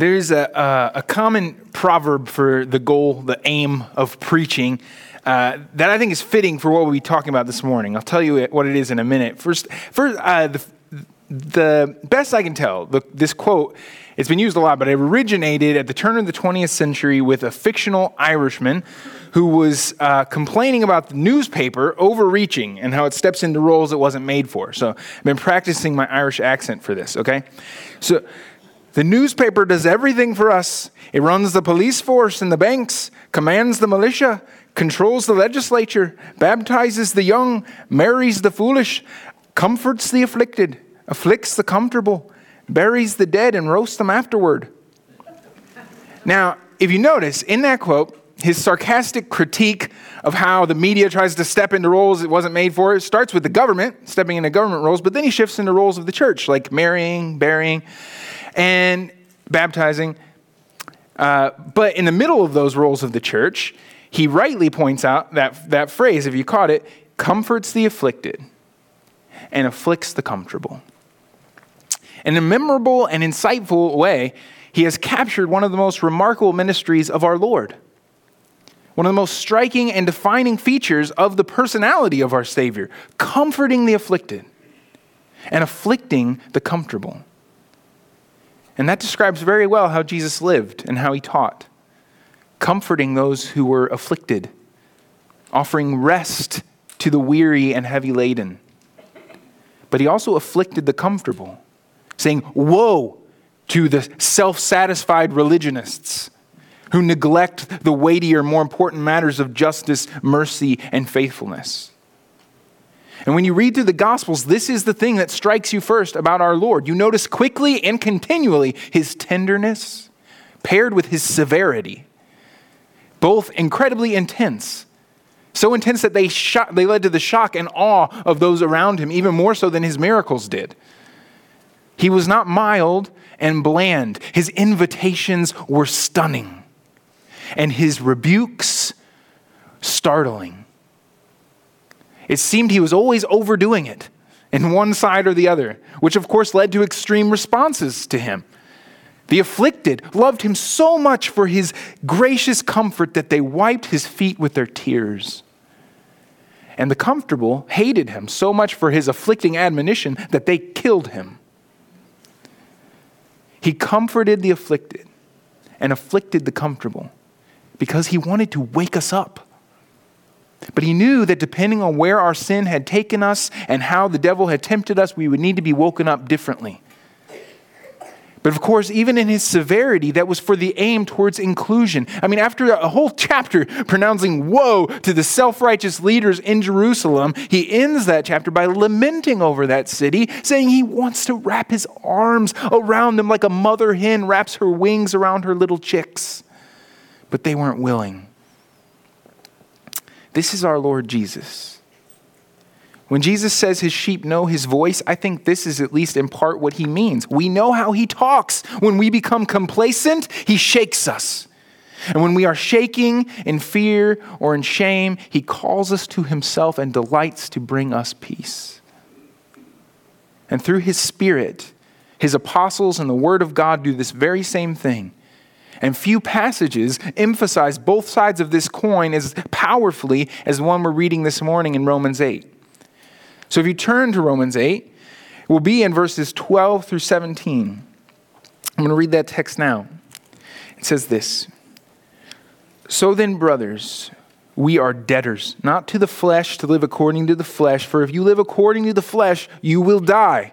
There is a common proverb for the goal, the aim of preaching that I think is fitting for what we'll be talking about this morning. I'll tell you what it is in a minute. First, the best I can tell, this quote, it's been used a lot, but it originated at the turn of the 20th century with a fictional Irishman who was complaining about the newspaper overreaching and how it steps into roles it wasn't made for. So I've been practicing my Irish accent for this, okay? So the newspaper does everything for us. It runs the police force and the banks, commands the militia, controls the legislature, baptizes the young, marries the foolish, comforts the afflicted, afflicts the comfortable, buries the dead, and roasts them afterward. Now, if you notice, in that quote, his sarcastic critique of how the media tries to step into roles it wasn't made for, it starts with the government, stepping into government roles, but then he shifts into roles of the church, like marrying, burying, and baptizing. But in the middle of those roles of the church, he rightly points out that phrase, if you caught it, comforts the afflicted and afflicts the comfortable. In a memorable and insightful way, he has captured one of the most remarkable ministries of our Lord. One of the most striking and defining features of the personality of our Savior, comforting the afflicted and afflicting the comfortable. And that describes very well how Jesus lived and how he taught, comforting those who were afflicted, offering rest to the weary and heavy laden. But he also afflicted the comfortable, saying, woe to the self-satisfied religionists who neglect the weightier, more important matters of justice, mercy, and faithfulness. And when you read through the Gospels, this is the thing that strikes you first about our Lord. You notice quickly and continually his tenderness paired with his severity, both incredibly intense. So intense that they led to the shock and awe of those around him, even more so than his miracles did. He was not mild and bland. His invitations were stunning, and his rebukes startling. It seemed he was always overdoing it in one side or the other, which of course led to extreme responses to him. The afflicted loved him so much for his gracious comfort that they wiped his feet with their tears. And the comfortable hated him so much for his afflicting admonition that they killed him. He comforted the afflicted and afflicted the comfortable because he wanted to wake us up. But he knew that depending on where our sin had taken us and how the devil had tempted us, we would need to be woken up differently. But of course, even in his severity, that was for the aim towards inclusion. I mean, after a whole chapter pronouncing woe to the self-righteous leaders in Jerusalem, he ends that chapter by lamenting over that city, saying he wants to wrap his arms around them like a mother hen wraps her wings around her little chicks. But they weren't willing. This is our Lord Jesus. When Jesus says his sheep know his voice, I think this is at least in part what he means. We know how he talks. When we become complacent, he shakes us. And when we are shaking in fear or in shame, he calls us to himself and delights to bring us peace. And through his Spirit, his apostles and the Word of God do this very same thing. And few passages emphasize both sides of this coin as powerfully as the one we're reading this morning in Romans 8. So if you turn to Romans 8, we'll be in verses 12 through 17. I'm going to read that text now. It says this: "So then, brothers, we are debtors, not to the flesh to live according to the flesh, for if you live according to the flesh, you will die.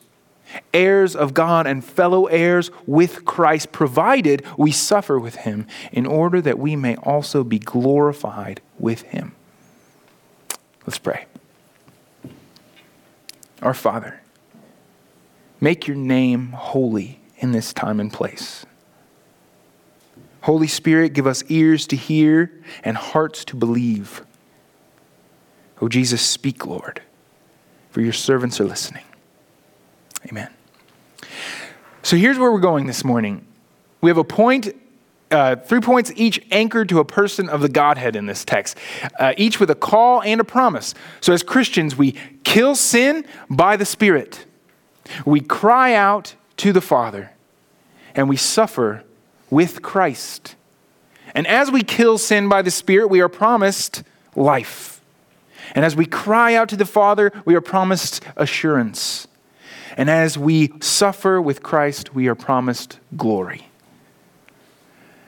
Heirs of God and fellow heirs with Christ, provided we suffer with him, in order that we may also be glorified with him." Let's pray. Our Father, make your name holy in this time and place. Holy Spirit, give us ears to hear and hearts to believe. Oh, Jesus, speak, Lord, for your servants are listening. Amen. So here's where we're going this morning. We have a point, 3 points each anchored to a person of the Godhead in this text, each with a call and a promise. So as Christians, we kill sin by the Spirit. We cry out to the Father, and we suffer with Christ. And as we kill sin by the Spirit, we are promised life. And as we cry out to the Father, we are promised assurance. And as we suffer with Christ, we are promised glory.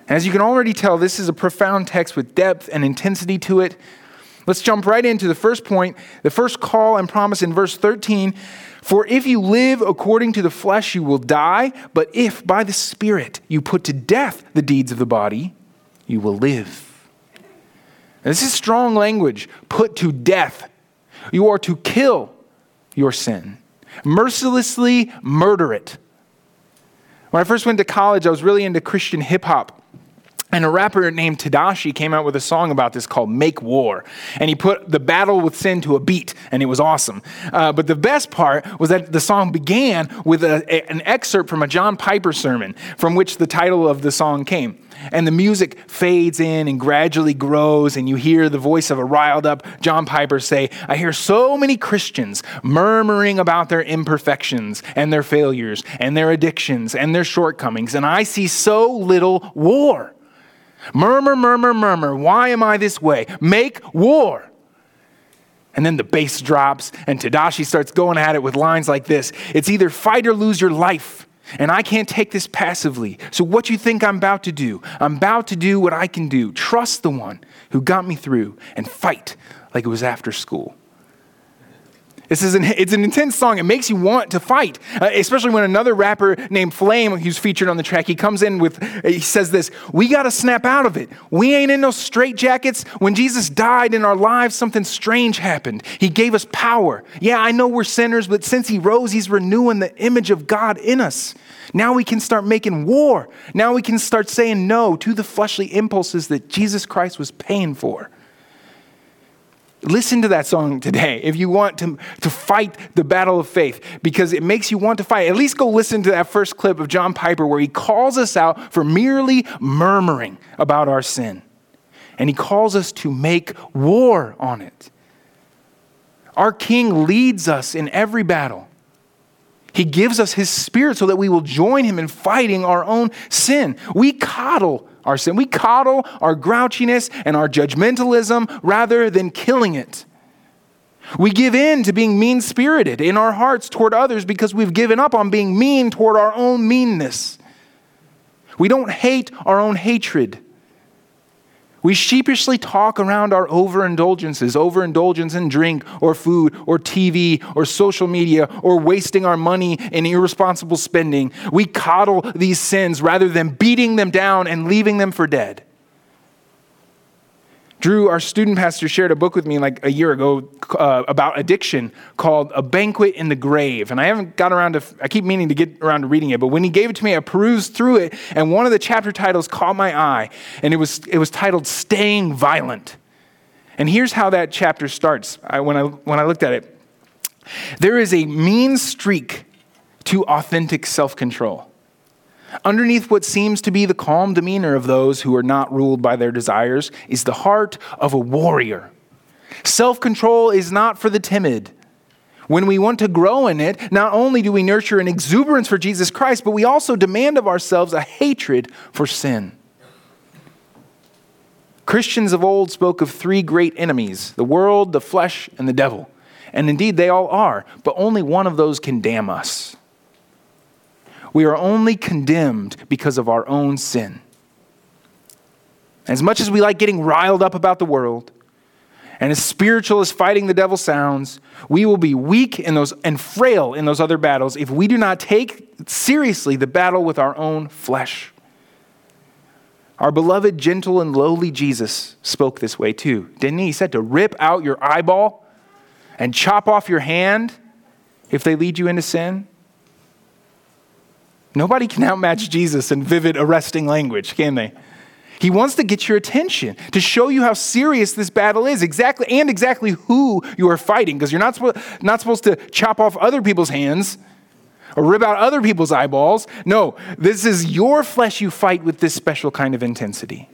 As you can already tell, this is a profound text with depth and intensity to it. Let's jump right into the first point, the first call and promise in verse 13. For if you live according to the flesh, you will die. But if by the Spirit you put to death the deeds of the body, you will live. Now, this is strong language. Put to death. You are to kill your sin. Mercilessly murder it. When I first went to college, I was really into Christian hip hop. And a rapper named Tadashi came out with a song about this called Make War. And he put the battle with sin to a beat, and it was awesome. But the best part was that the song began with an excerpt from a John Piper sermon, from which the title of the song came. And the music fades in and gradually grows, and you hear the voice of a riled up John Piper say, I hear so many Christians murmuring about their imperfections and their failures and their addictions and their shortcomings, and I see so little war. Murmur, murmur, murmur. Why am I this way? Make war. And then the bass drops and Tadashi starts going at it with lines like this. It's either fight or lose your life. And I can't take this passively. So what you think I'm about to do? I'm about to do what I can do. Trust the one who got me through and fight like it was after school. It's an intense song. It makes you want to fight, especially when another rapper named Flame, who's featured on the track, he comes in with, he says this, we got to snap out of it. We ain't in no straitjackets. When Jesus died in our lives, something strange happened. He gave us power. Yeah, I know we're sinners, but since he rose, he's renewing the image of God in us. Now we can start making war. Now we can start saying no to the fleshly impulses that Jesus Christ was paying for. Listen to that song today if you want to fight the battle of faith, because it makes you want to fight. At least go listen to that first clip of John Piper where he calls us out for merely murmuring about our sin. And he calls us to make war on it. Our King leads us in every battle. He gives us his Spirit so that we will join him in fighting our own sin. We coddle our sin. We coddle our grouchiness and our judgmentalism rather than killing it. We give in to being mean-spirited in our hearts toward others because we've given up on being mean toward our own meanness. We don't hate our own hatred. We sheepishly talk around our overindulgences, overindulgence in drink or food or TV or social media or wasting our money in irresponsible spending. We coddle these sins rather than beating them down and leaving them for dead. Drew, our student pastor, shared a book with me like a year ago about addiction called A Banquet in the Grave. And I haven't got around to, I keep meaning to get around to reading it, but when he gave it to me, I perused through it, and one of the chapter titles caught my eye, and it was titled Staying Violent. And here's how that chapter starts when I looked at it. There is a mean streak to authentic self-control. Underneath what seems to be the calm demeanor of those who are not ruled by their desires is the heart of a warrior. Self-control is not for the timid. When we want to grow in it, not only do we nurture an exuberance for Jesus Christ, but we also demand of ourselves a hatred for sin. Christians of old spoke of three great enemies, the world, the flesh, and the devil. And indeed, they all are, but only one of those can damn us. We are only condemned because of our own sin. As much as we like getting riled up about the world, and as spiritual as fighting the devil sounds, we will be weak in those and frail in those other battles if we do not take seriously the battle with our own flesh. Our beloved, gentle, and lowly Jesus spoke this way too, didn't he? He said to rip out your eyeball and chop off your hand if they lead you into sin. Nobody can outmatch Jesus in vivid, arresting language, can they? He wants to get your attention, to show you how serious this battle is, exactly who you are fighting, because you're not supposed to chop off other people's hands or rip out other people's eyeballs. No, this is your flesh you fight with this special kind of intensity.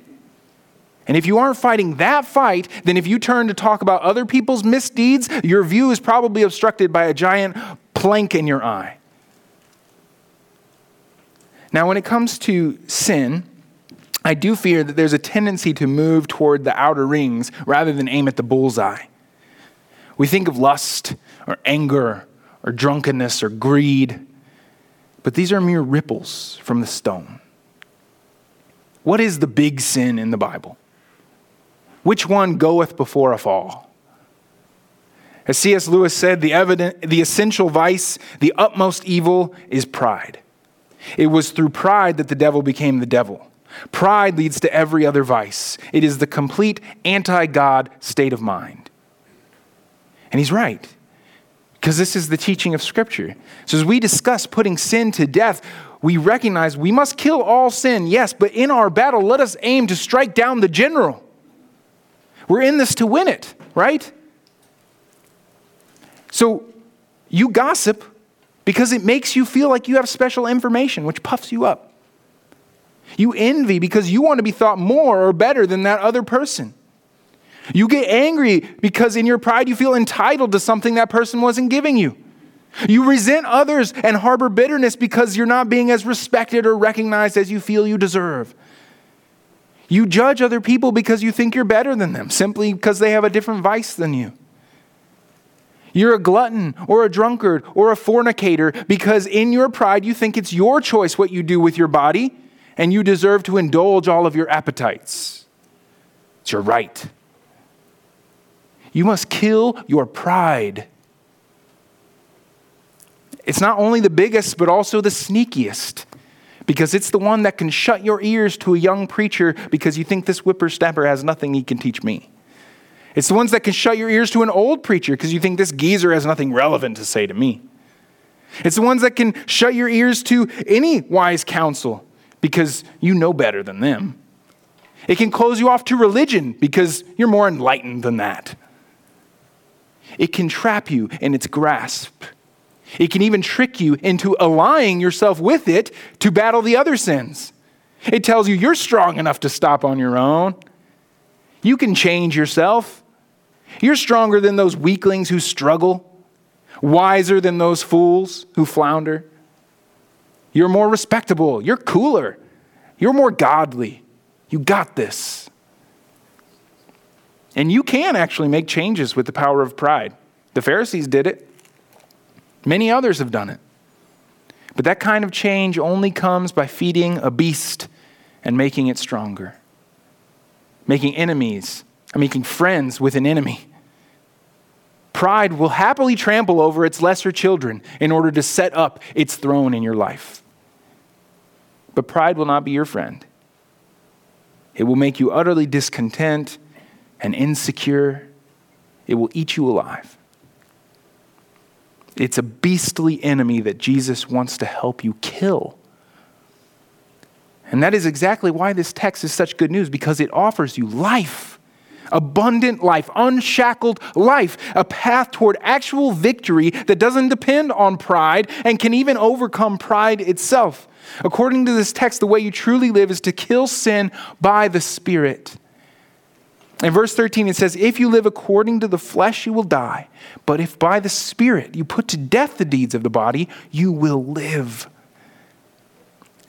And if you aren't fighting that fight, then if you turn to talk about other people's misdeeds, your view is probably obstructed by a giant plank in your eye. Now, when it comes to sin, I do fear that there's a tendency to move toward the outer rings rather than aim at the bullseye. We think of lust or anger or drunkenness or greed, but these are mere ripples from the stone. What is the big sin in the Bible? Which one goeth before a fall? As C.S. Lewis said, the essential vice, the utmost evil, is pride. It was through pride that the devil became the devil. Pride leads to every other vice. It is the complete anti-God state of mind. And he's right, because this is the teaching of Scripture. So as we discuss putting sin to death, we recognize we must kill all sin, yes, but in our battle, let us aim to strike down the general. We're in this to win it, right? So you gossip because it makes you feel like you have special information, which puffs you up. You envy because you want to be thought more or better than that other person. You get angry because in your pride you feel entitled to something that person wasn't giving you. You resent others and harbor bitterness because you're not being as respected or recognized as you feel you deserve. You judge other people because you think you're better than them, simply because they have a different vice than you. You're a glutton or a drunkard or a fornicator because in your pride you think it's your choice what you do with your body and you deserve to indulge all of your appetites. It's your right. You must kill your pride. It's not only the biggest, but also the sneakiest, because it's the one that can shut your ears to a young preacher because you think this whippersnapper has nothing he can teach me. It's the ones that can shut your ears to an old preacher because you think this geezer has nothing relevant to say to me. It's the ones that can shut your ears to any wise counsel because you know better than them. It can close you off to religion because you're more enlightened than that. It can trap you in its grasp. It can even trick you into allying yourself with it to battle the other sins. It tells you you're strong enough to stop on your own. You can change yourself. You're stronger than those weaklings who struggle, wiser than those fools who flounder. You're more respectable. You're cooler. You're more godly. You got this. And you can actually make changes with the power of pride. The Pharisees did it. Many others have done it. But that kind of change only comes by feeding a beast and making it stronger. Making enemies, or making friends with an enemy. Pride will happily trample over its lesser children in order to set up its throne in your life. But pride will not be your friend. It will make you utterly discontent and insecure. It will eat you alive. It's a beastly enemy that Jesus wants to help you kill. And that is exactly why this text is such good news, because it offers you life, abundant life, unshackled life, a path toward actual victory that doesn't depend on pride and can even overcome pride itself. According to this text, the way you truly live is to kill sin by the Spirit. In verse 13, it says, if you live according to the flesh, you will die. But if by the Spirit you put to death the deeds of the body, you will live.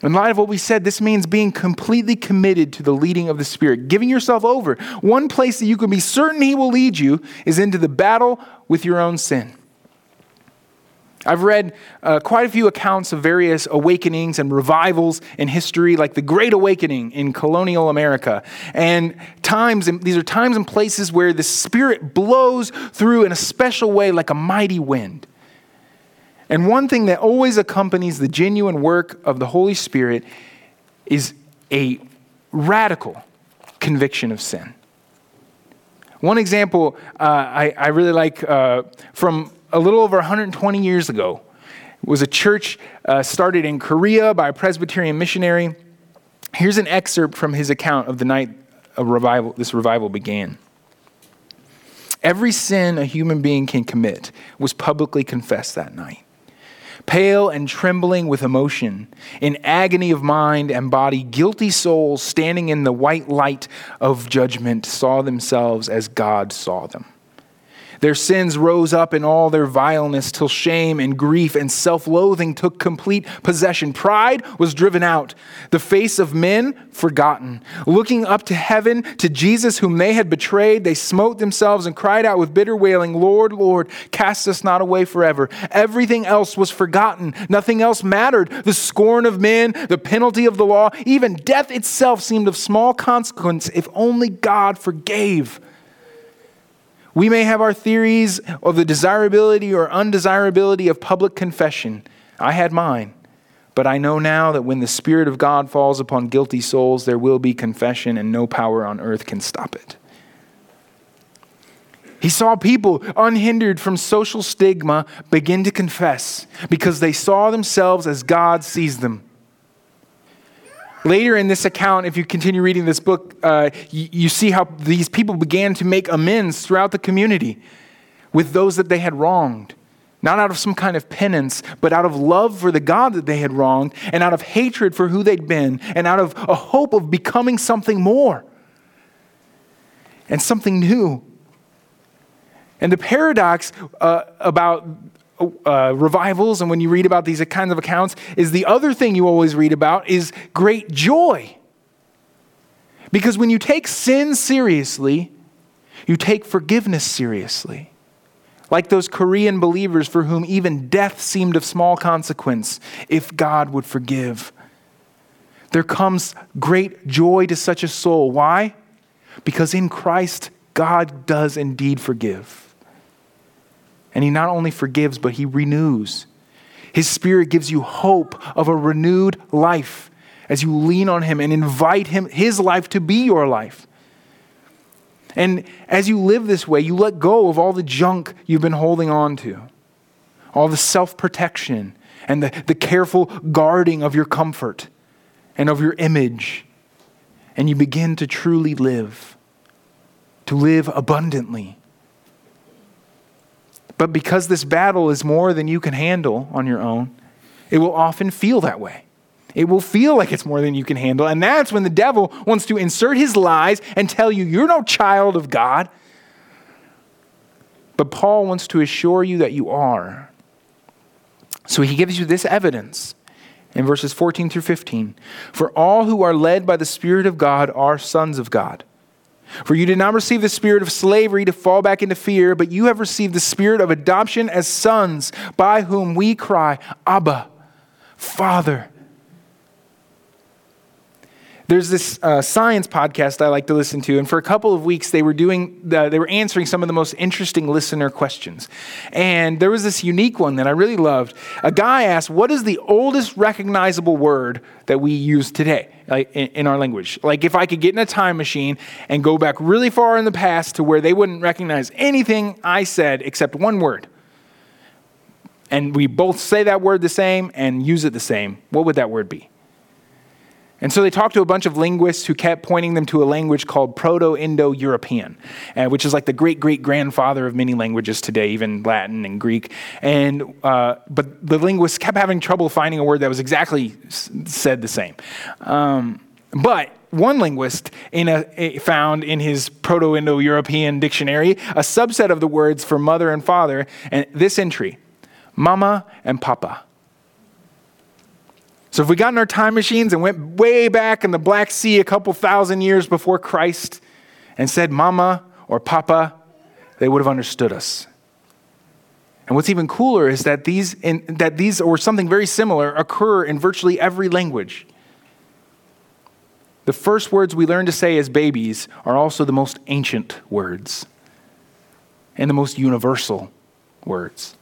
In light of what we said, this means being completely committed to the leading of the Spirit, giving yourself over. One place that you can be certain He will lead you is into the battle with your own sin. I've read quite a few accounts of various awakenings and revivals in history, like the Great Awakening in colonial America. And these are times and places where the Spirit blows through in a special way like a mighty wind. And one thing that always accompanies the genuine work of the Holy Spirit is a radical conviction of sin. One example I really like from a little over 120 years ago, was a church started in Korea by a Presbyterian missionary Here's an excerpt from his account of the night this revival began. Every sin a human being can commit was publicly confessed that night. Pale and trembling with emotion, in agony of mind and body, guilty souls standing in the white light of judgment saw themselves as God saw them. Their sins rose up in all their vileness till shame and grief and self-loathing took complete possession. Pride was driven out, the face of men forgotten. Looking up to heaven, to Jesus whom they had betrayed, they smote themselves and cried out with bitter wailing, "Lord, Lord, cast us not away forever." Everything else was forgotten. Nothing else mattered. The scorn of men, the penalty of the law, even death itself seemed of small consequence if only God forgave. We may have our theories of the desirability or undesirability of public confession. I had mine, but I know now that when the Spirit of God falls upon guilty souls, there will be confession and no power on earth can stop it. He saw people unhindered from social stigma begin to confess because they saw themselves as God sees them. Later in this account, if you continue reading this book, you see how these people began to make amends throughout the community with those that they had wronged. Not out of some kind of penance, but out of love for the God that they had wronged, and out of hatred for who they'd been, and out of a hope of becoming something more and something new. And the paradox about revivals, and when you read about these kinds of accounts, is the other thing you always read about is great joy. Because when you take sin seriously, you take forgiveness seriously. Like those Korean believers for whom even death seemed of small consequence if God would forgive. There comes great joy to such a soul. Why? Because in Christ, God does indeed forgive. And he not only forgives, but he renews. His Spirit gives you hope of a renewed life as you lean on him and invite him, his life to be your life. And as you live this way, you let go of all the junk you've been holding on to, all the self-protection and the careful guarding of your comfort and of your image. And you begin to truly live, to live abundantly. But because this battle is more than you can handle on your own, it will often feel that way. It will feel like it's more than you can handle. And that's when the devil wants to insert his lies and tell you, you're no child of God. But Paul wants to assure you that you are. So he gives you this evidence in verses 14 through 15. For all who are led by the Spirit of God are sons of God. For you did not receive the spirit of slavery to fall back into fear, but you have received the Spirit of adoption as sons, by whom we cry, Abba, Father. There's this science podcast I like to listen to, and for a couple of weeks they were answering some of the most interesting listener questions. And there was this unique one that I really loved. A guy asked, "What is the oldest recognizable word that we use today, like in our language? Like if I could get in a time machine and go back really far in the past to where they wouldn't recognize anything I said except one word, and we both say that word the same and use it the same, what would that word be?" And so they talked to a bunch of linguists who kept pointing them to a language called Proto-Indo-European, which is like the great-great-grandfather of many languages today, even Latin and Greek. And but the linguists kept having trouble finding a word that was exactly said the same. But one linguist found in his Proto-Indo-European dictionary a subset of the words for mother and father, and this entry, mama and papa. So if we got in our time machines and went way back in the Black Sea a couple thousand years before Christ and said mama or papa, they would have understood us. And what's even cooler is that these or something very similar occur in virtually every language. The first words we learn to say as babies are also the most ancient words and the most universal words.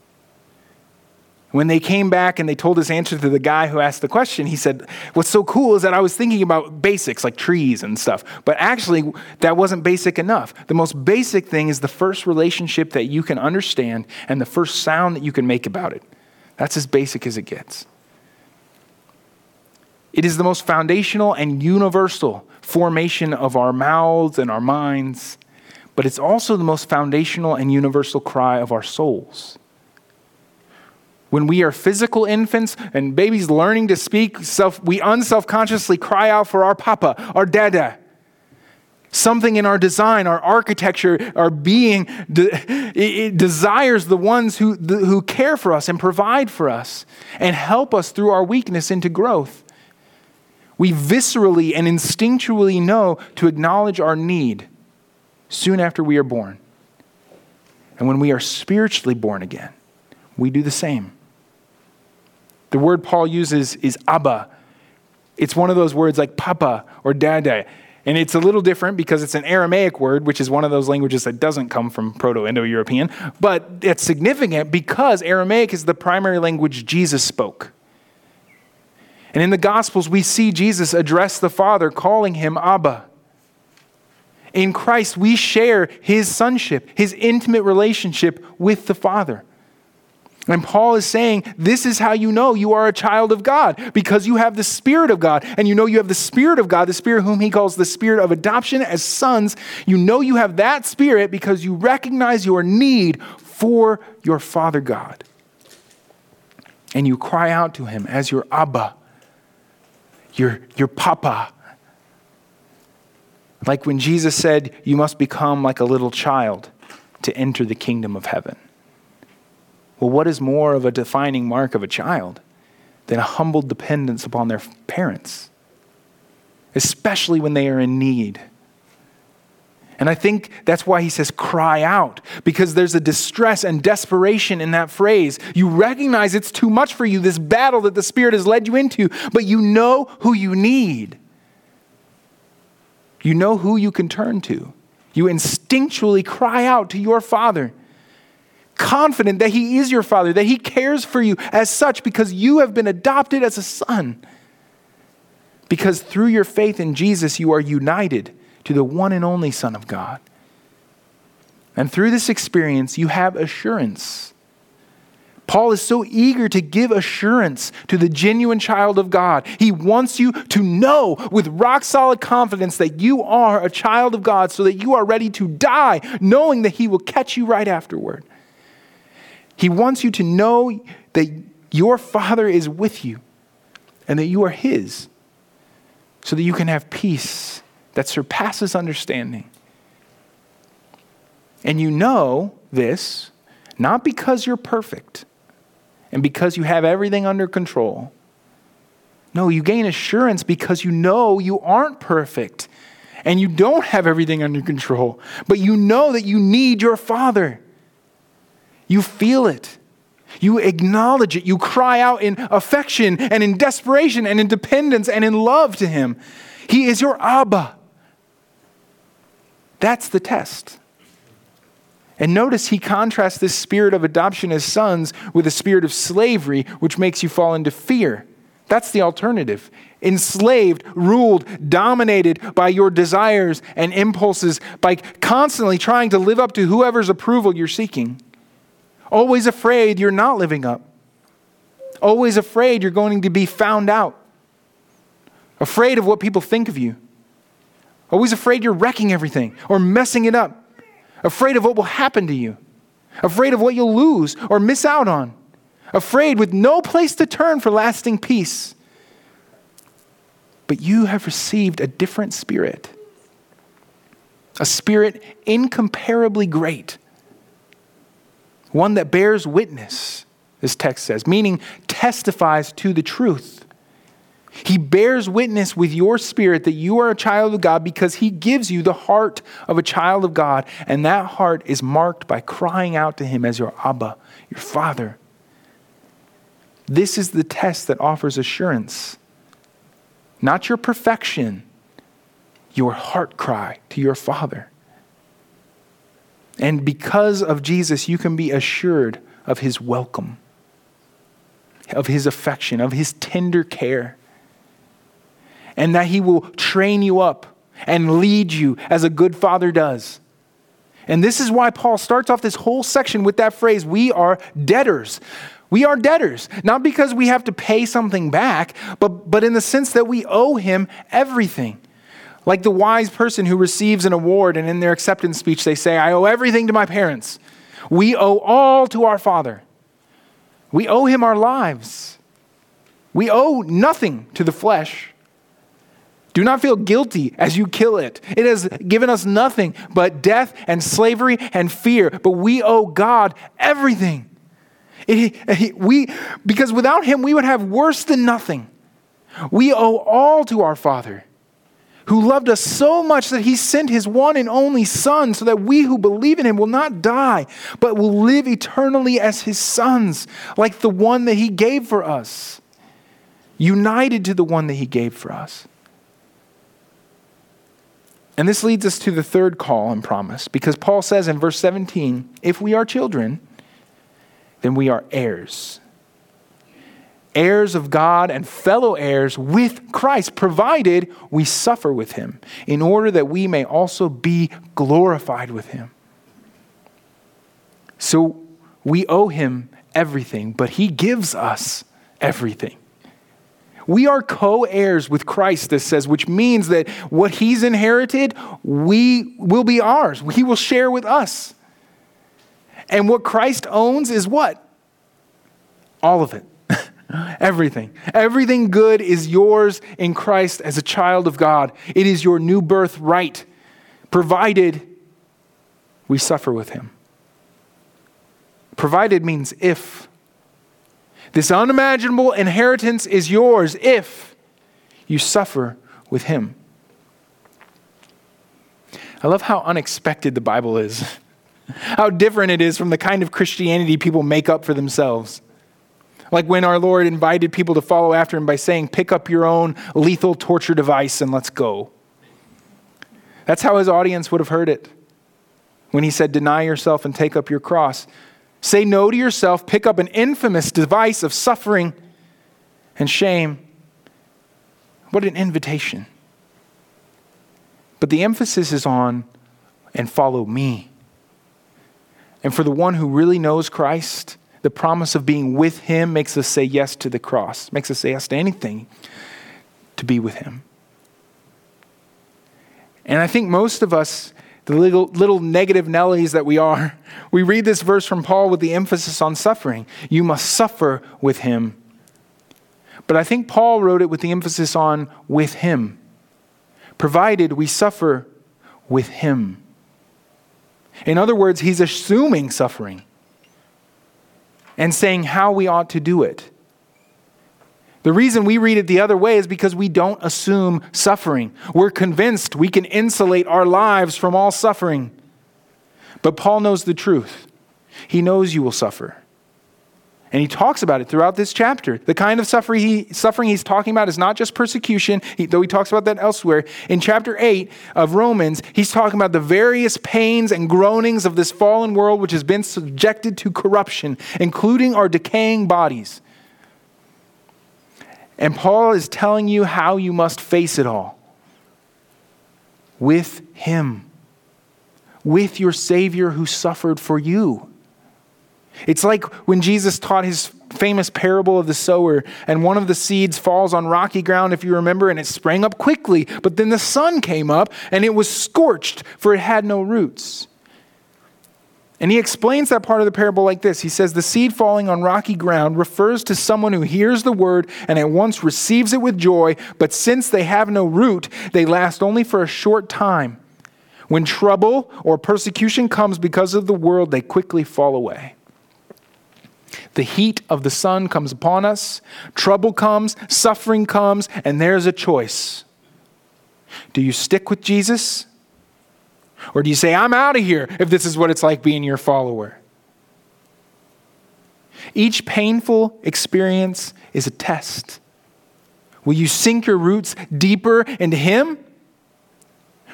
When they came back and they told this answer to the guy who asked the question, he said, "What's so cool is that I was thinking about basics like trees and stuff, but actually that wasn't basic enough. The most basic thing is the first relationship that you can understand and the first sound that you can make about it. That's as basic as it gets." It is the most foundational and universal formation of our mouths and our minds, but it's also the most foundational and universal cry of our souls. When we are physical infants and babies learning to speak, we unselfconsciously cry out for our papa, our dada. Something in our design, our architecture, our being, it desires the ones who care for us and provide for us and help us through our weakness into growth. We viscerally and instinctually know to acknowledge our need soon after we are born. And when we are spiritually born again, we do the same. The word Paul uses is Abba. It's one of those words like papa or dada. And it's a little different because it's an Aramaic word, which is one of those languages that doesn't come from Proto-Indo-European. But it's significant because Aramaic is the primary language Jesus spoke. And in the Gospels, we see Jesus address the Father, calling him Abba. In Christ, we share his sonship, his intimate relationship with the Father. And Paul is saying, this is how you know you are a child of God, because you have the Spirit of God, and you know you have the Spirit of God, the Spirit whom he calls the Spirit of adoption as sons. You know you have that Spirit because you recognize your need for your Father God. And you cry out to him as your Abba, your Papa. Like when Jesus said, you must become like a little child to enter the kingdom of heaven. Well, what is more of a defining mark of a child than a humble dependence upon their parents, especially when they are in need? And I think that's why he says, cry out, because there's a distress and desperation in that phrase. You recognize it's too much for you, this battle that the Spirit has led you into, but you know who you need. You know who you can turn to. You instinctually cry out to your Father, confident that he is your Father, that he cares for you as such because you have been adopted as a son. Because through your faith in Jesus, you are united to the one and only Son of God. And through this experience, you have assurance. Paul is so eager to give assurance to the genuine child of God. He wants you to know with rock-solid confidence that you are a child of God so that you are ready to die, knowing that he will catch you right afterward. He wants you to know that your Father is with you and that you are his, so that you can have peace that surpasses understanding. And you know this not because you're perfect and because you have everything under control. No, you gain assurance because you know you aren't perfect and you don't have everything under control, but you know that you need your Father. You feel it. You acknowledge it. You cry out in affection and in desperation and in dependence and in love to him. He is your Abba. That's the test. And notice he contrasts this spirit of adoption as sons with a spirit of slavery, which makes you fall into fear. That's the alternative. Enslaved, ruled, dominated by your desires and impulses, by constantly trying to live up to whoever's approval you're seeking. Always afraid you're not living up. Always afraid you're going to be found out. Afraid of what people think of you. Always afraid you're wrecking everything or messing it up. Afraid of what will happen to you. Afraid of what you'll lose or miss out on. Afraid with no place to turn for lasting peace. But you have received a different spirit. A spirit incomparably great. One that bears witness, this text says, meaning testifies to the truth. He bears witness with your spirit that you are a child of God because he gives you the heart of a child of God, and that heart is marked by crying out to him as your Abba, your Father. This is the test that offers assurance. Not your perfection, your heart cry to your Father. And because of Jesus, you can be assured of his welcome, of his affection, of his tender care, and that he will train you up and lead you as a good father does. And this is why Paul starts off this whole section with that phrase, we are debtors. We are debtors, not because we have to pay something back, but in the sense that we owe him everything. Like the wise person who receives an award and in their acceptance speech they say, I owe everything to my parents. We owe all to our Father. We owe him our lives. We owe nothing to the flesh. Do not feel guilty as you kill it. It has given us nothing but death and slavery and fear, but we owe God everything. Because without him, we would have worse than nothing. We owe all to our Father, who loved us so much that he sent his one and only Son so that we who believe in him will not die, but will live eternally as his sons, like the one that he gave for us, united to the one that he gave for us. And this leads us to the third call and promise, because Paul says in verse 17, if we are children, then we are heirs. Heirs of God and fellow heirs with Christ, provided we suffer with him, in order that we may also be glorified with him. So we owe him everything, but he gives us everything. We are co-heirs with Christ, this says, which means that what he's inherited, we will be ours. He will share with us. And what Christ owns is what? All of it. Everything. Everything good is yours in Christ as a child of God. It is your new birthright, provided we suffer with him. Provided means if. This unimaginable inheritance is yours if you suffer with him. I love how unexpected the Bible is. How different it is from the kind of Christianity people make up for themselves. Like when our Lord invited people to follow after him by saying, pick up your own lethal torture device and let's go. That's how his audience would have heard it. When he said, deny yourself and take up your cross. Say no to yourself, pick up an infamous device of suffering and shame. What an invitation. But the emphasis is on, and follow me. And for the one who really knows Christ, the promise of being with him makes us say yes to the cross, makes us say yes to anything to be with him. And I think most of us, the little negative Nellies that we are, we read this verse from Paul with the emphasis on suffering. You must suffer with him. But I think Paul wrote it with the emphasis on with him. Provided we suffer with him. In other words, he's assuming suffering and saying how we ought to do it. The reason we read it the other way is because we don't assume suffering. We're convinced we can insulate our lives from all suffering. But Paul knows the truth. He knows you will suffer. And he talks about it throughout this chapter. The kind of suffering he's talking about is not just persecution, though he talks about that elsewhere. In chapter 8 of Romans, he's talking about the various pains and groanings of this fallen world which has been subjected to corruption, including our decaying bodies. And Paul is telling you how you must face it all. With him. With your Savior who suffered for you. It's like when Jesus taught his famous parable of the sower, and one of the seeds falls on rocky ground, if you remember, and it sprang up quickly, but then the sun came up and it was scorched, for it had no roots. And he explains that part of the parable like this. He says, the seed falling on rocky ground refers to someone who hears the word and at once receives it with joy, but since they have no root, they last only for a short time. When trouble or persecution comes because of the world, they quickly fall away. The heat of the sun comes upon us, trouble comes, suffering comes, and there's a choice. Do you stick with Jesus? Or do you say, I'm out of here if this is what it's like being your follower? Each painful experience is a test. Will you sink your roots deeper into him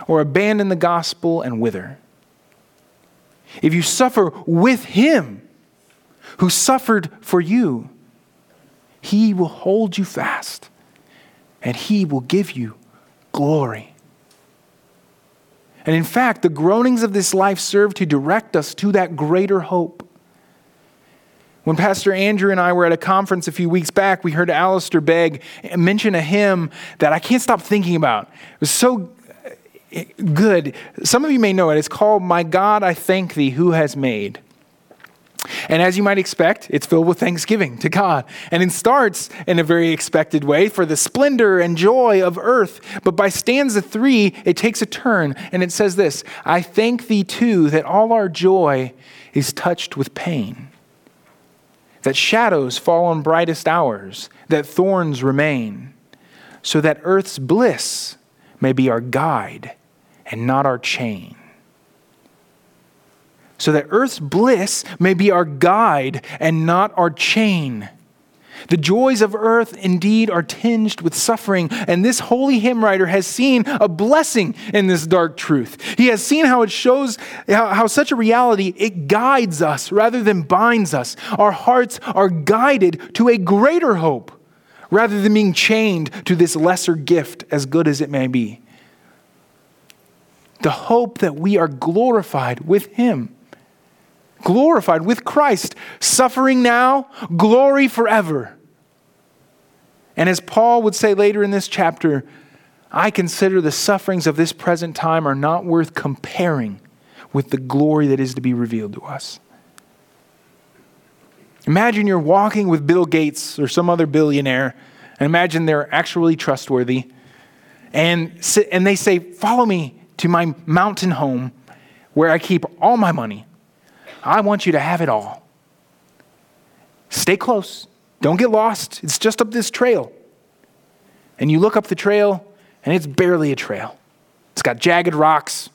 or abandon the gospel and wither? If you suffer with him, who suffered for you, he will hold you fast and he will give you glory. And in fact, the groanings of this life serve to direct us to that greater hope. When Pastor Andrew and I were at a conference a few weeks back, we heard Alistair Begg mention a hymn that I can't stop thinking about. It was so good. Some of you may know it. It's called, "My God, I Thank Thee, Who Has Made." And as you might expect, it's filled with thanksgiving to God. And it starts in a very expected way for the splendor and joy of earth. But by stanza 3, it takes a turn and it says this, "I thank thee too that all our joy is touched with pain, that shadows fall on brightest hours, that thorns remain, so that earth's bliss may be our guide and not our chain." So that earth's bliss may be our guide and not our chain. The joys of earth indeed are tinged with suffering, and this holy hymn writer has seen a blessing in this dark truth. He has seen how it shows, how such a reality, it guides us rather than binds us. Our hearts are guided to a greater hope rather than being chained to this lesser gift, as good as it may be. The hope that we are glorified with Him. Glorified with Christ, suffering now, glory forever. And as Paul would say later in this chapter, I consider the sufferings of this present time are not worth comparing with the glory that is to be revealed to us. Imagine you're walking with Bill Gates or some other billionaire, and imagine they're actually trustworthy, and they say, "Follow me to my mountain home where I keep all my money. I want you to have it all. Stay close. Don't get lost. It's just up this trail." And you look up the trail, and it's barely a trail. It's got jagged rocks,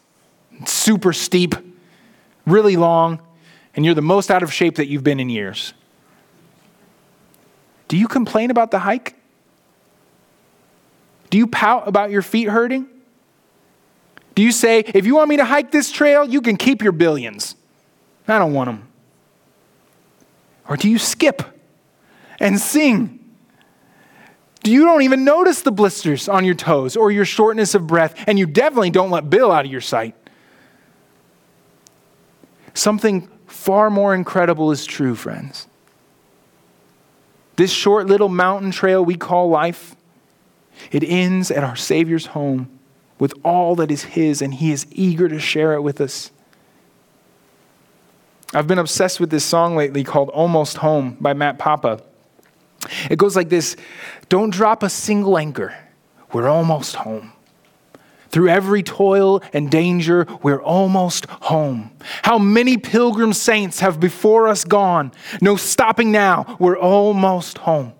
it's super steep, really long, and you're the most out of shape that you've been in years. Do you complain about the hike? Do you pout about your feet hurting? Do you say, "If you want me to hike this trail, you can keep your billions. I don't want them"? Or do you skip and sing? Do you don't even notice the blisters on your toes or your shortness of breath, and you definitely don't let Bill out of your sight? Something far more incredible is true, friends. This short little mountain trail we call life, it ends at our Savior's home with all that is His, and He is eager to share it with us. I've been obsessed with this song lately called "Almost Home" by Matt Papa. It goes like this: "Don't drop a single anchor. We're almost home. Through every toil and danger, we're almost home. How many pilgrim saints have before us gone? No stopping now. We're almost home.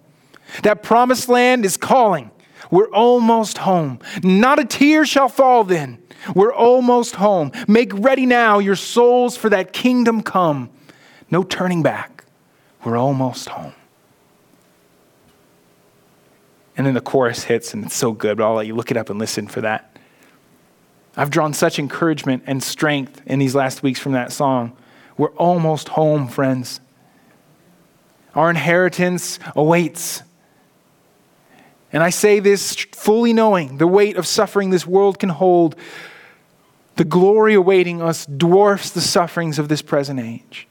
That promised land is calling. We're almost home. Not a tear shall fall then. We're almost home. Make ready now your souls for that kingdom come. No turning back. We're almost home." And then the chorus hits, and it's so good, but I'll let you look it up and listen for that. I've drawn such encouragement and strength in these last weeks from that song. We're almost home, friends. Our inheritance awaits. And I say this fully knowing the weight of suffering this world can hold. The glory awaiting us dwarfs the sufferings of this present age.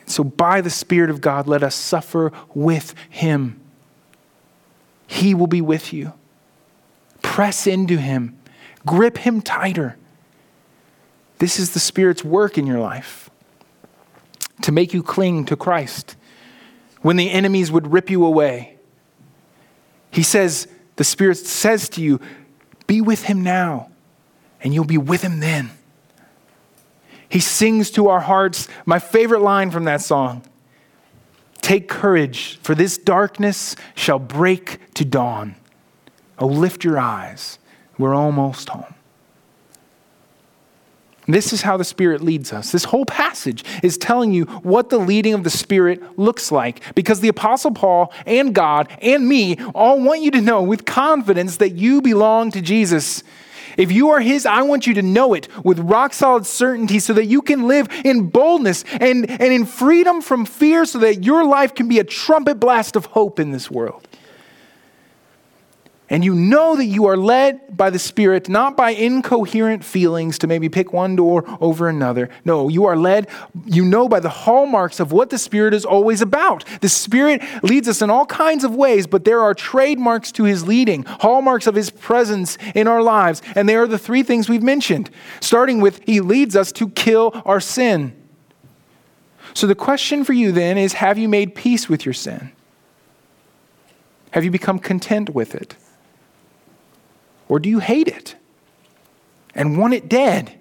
And so by the Spirit of God, let us suffer with Him. He will be with you. Press into Him. Grip Him tighter. This is the Spirit's work in your life, to make you cling to Christ when the enemies would rip you away. He says, the Spirit says to you, be with Him now, and you'll be with Him then. He sings to our hearts, my favorite line from that song, "Take courage, for this darkness shall break to dawn. Oh, lift your eyes, we're almost home." This is how the Spirit leads us. This whole passage is telling you what the leading of the Spirit looks like, because the Apostle Paul and God and me all want you to know with confidence that you belong to Jesus. If you are His, I want you to know it with rock-solid certainty so that you can live in boldness and in freedom from fear, so that your life can be a trumpet blast of hope in this world. And you know that you are led by the Spirit, not by incoherent feelings to maybe pick one door over another. No, you are led, you know, by the hallmarks of what the Spirit is always about. The Spirit leads us in all kinds of ways, but there are trademarks to his leading, hallmarks of his presence in our lives. And they are the three things we've mentioned, starting with he leads us to kill our sin. So the question for you then is, have you made peace with your sin? Have you become content with it? Or do you hate it and want it dead?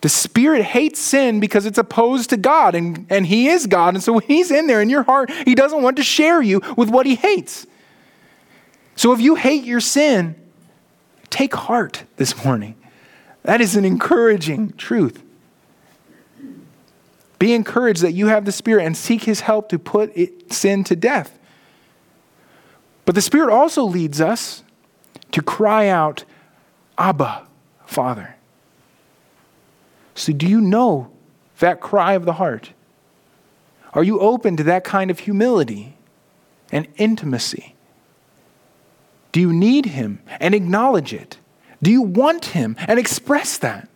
The Spirit hates sin because it's opposed to God, and he is God. And so when he's in there in your heart, he doesn't want to share you with what he hates. So if you hate your sin, take heart this morning. That is an encouraging truth. Be encouraged that you have the Spirit and seek his help to put sin to death. But the Spirit also leads us to cry out, Abba, Father. So do you know that cry of the heart? Are you open to that kind of humility and intimacy? Do you need him and acknowledge it? Do you want him and express that?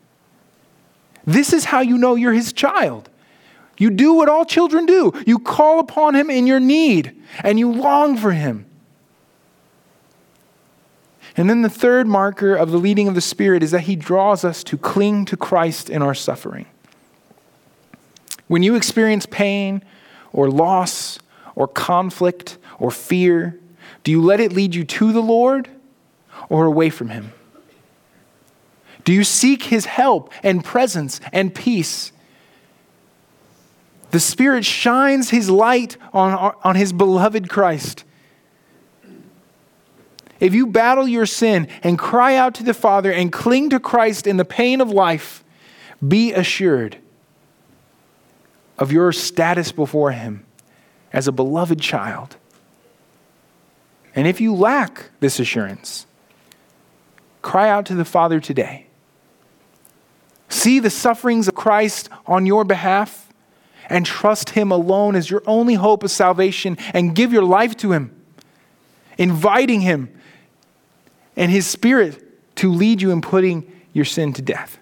This is how you know you're his child. You do what all children do. You call upon him in your need and you long for him. And then the third marker of the leading of the Spirit is that he draws us to cling to Christ in our suffering. When you experience pain or loss or conflict or fear, do you let it lead you to the Lord or away from him? Do you seek his help and presence and peace? The Spirit shines his light on his beloved Christ. If you battle your sin and cry out to the Father and cling to Christ in the pain of life, be assured of your status before him as a beloved child. And if you lack this assurance, cry out to the Father today. See the sufferings of Christ on your behalf, and trust him alone as your only hope of salvation, and give your life to him, inviting him and his Spirit to lead you in putting your sin to death.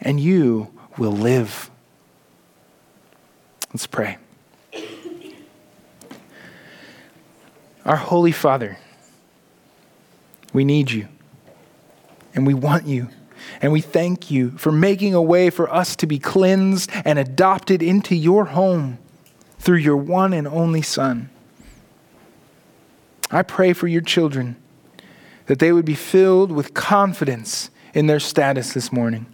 And you will live. Let's pray. Our Holy Father, we need you and we want you. And we thank you for making a way for us to be cleansed and adopted into your home through your one and only Son. I pray for your children that they would be filled with confidence in their status this morning,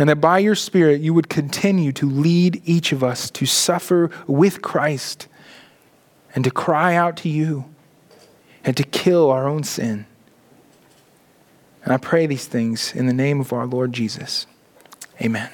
and that by your Spirit you would continue to lead each of us to suffer with Christ and to cry out to you and to kill our own sin. And I pray these things in the name of our Lord Jesus. Amen.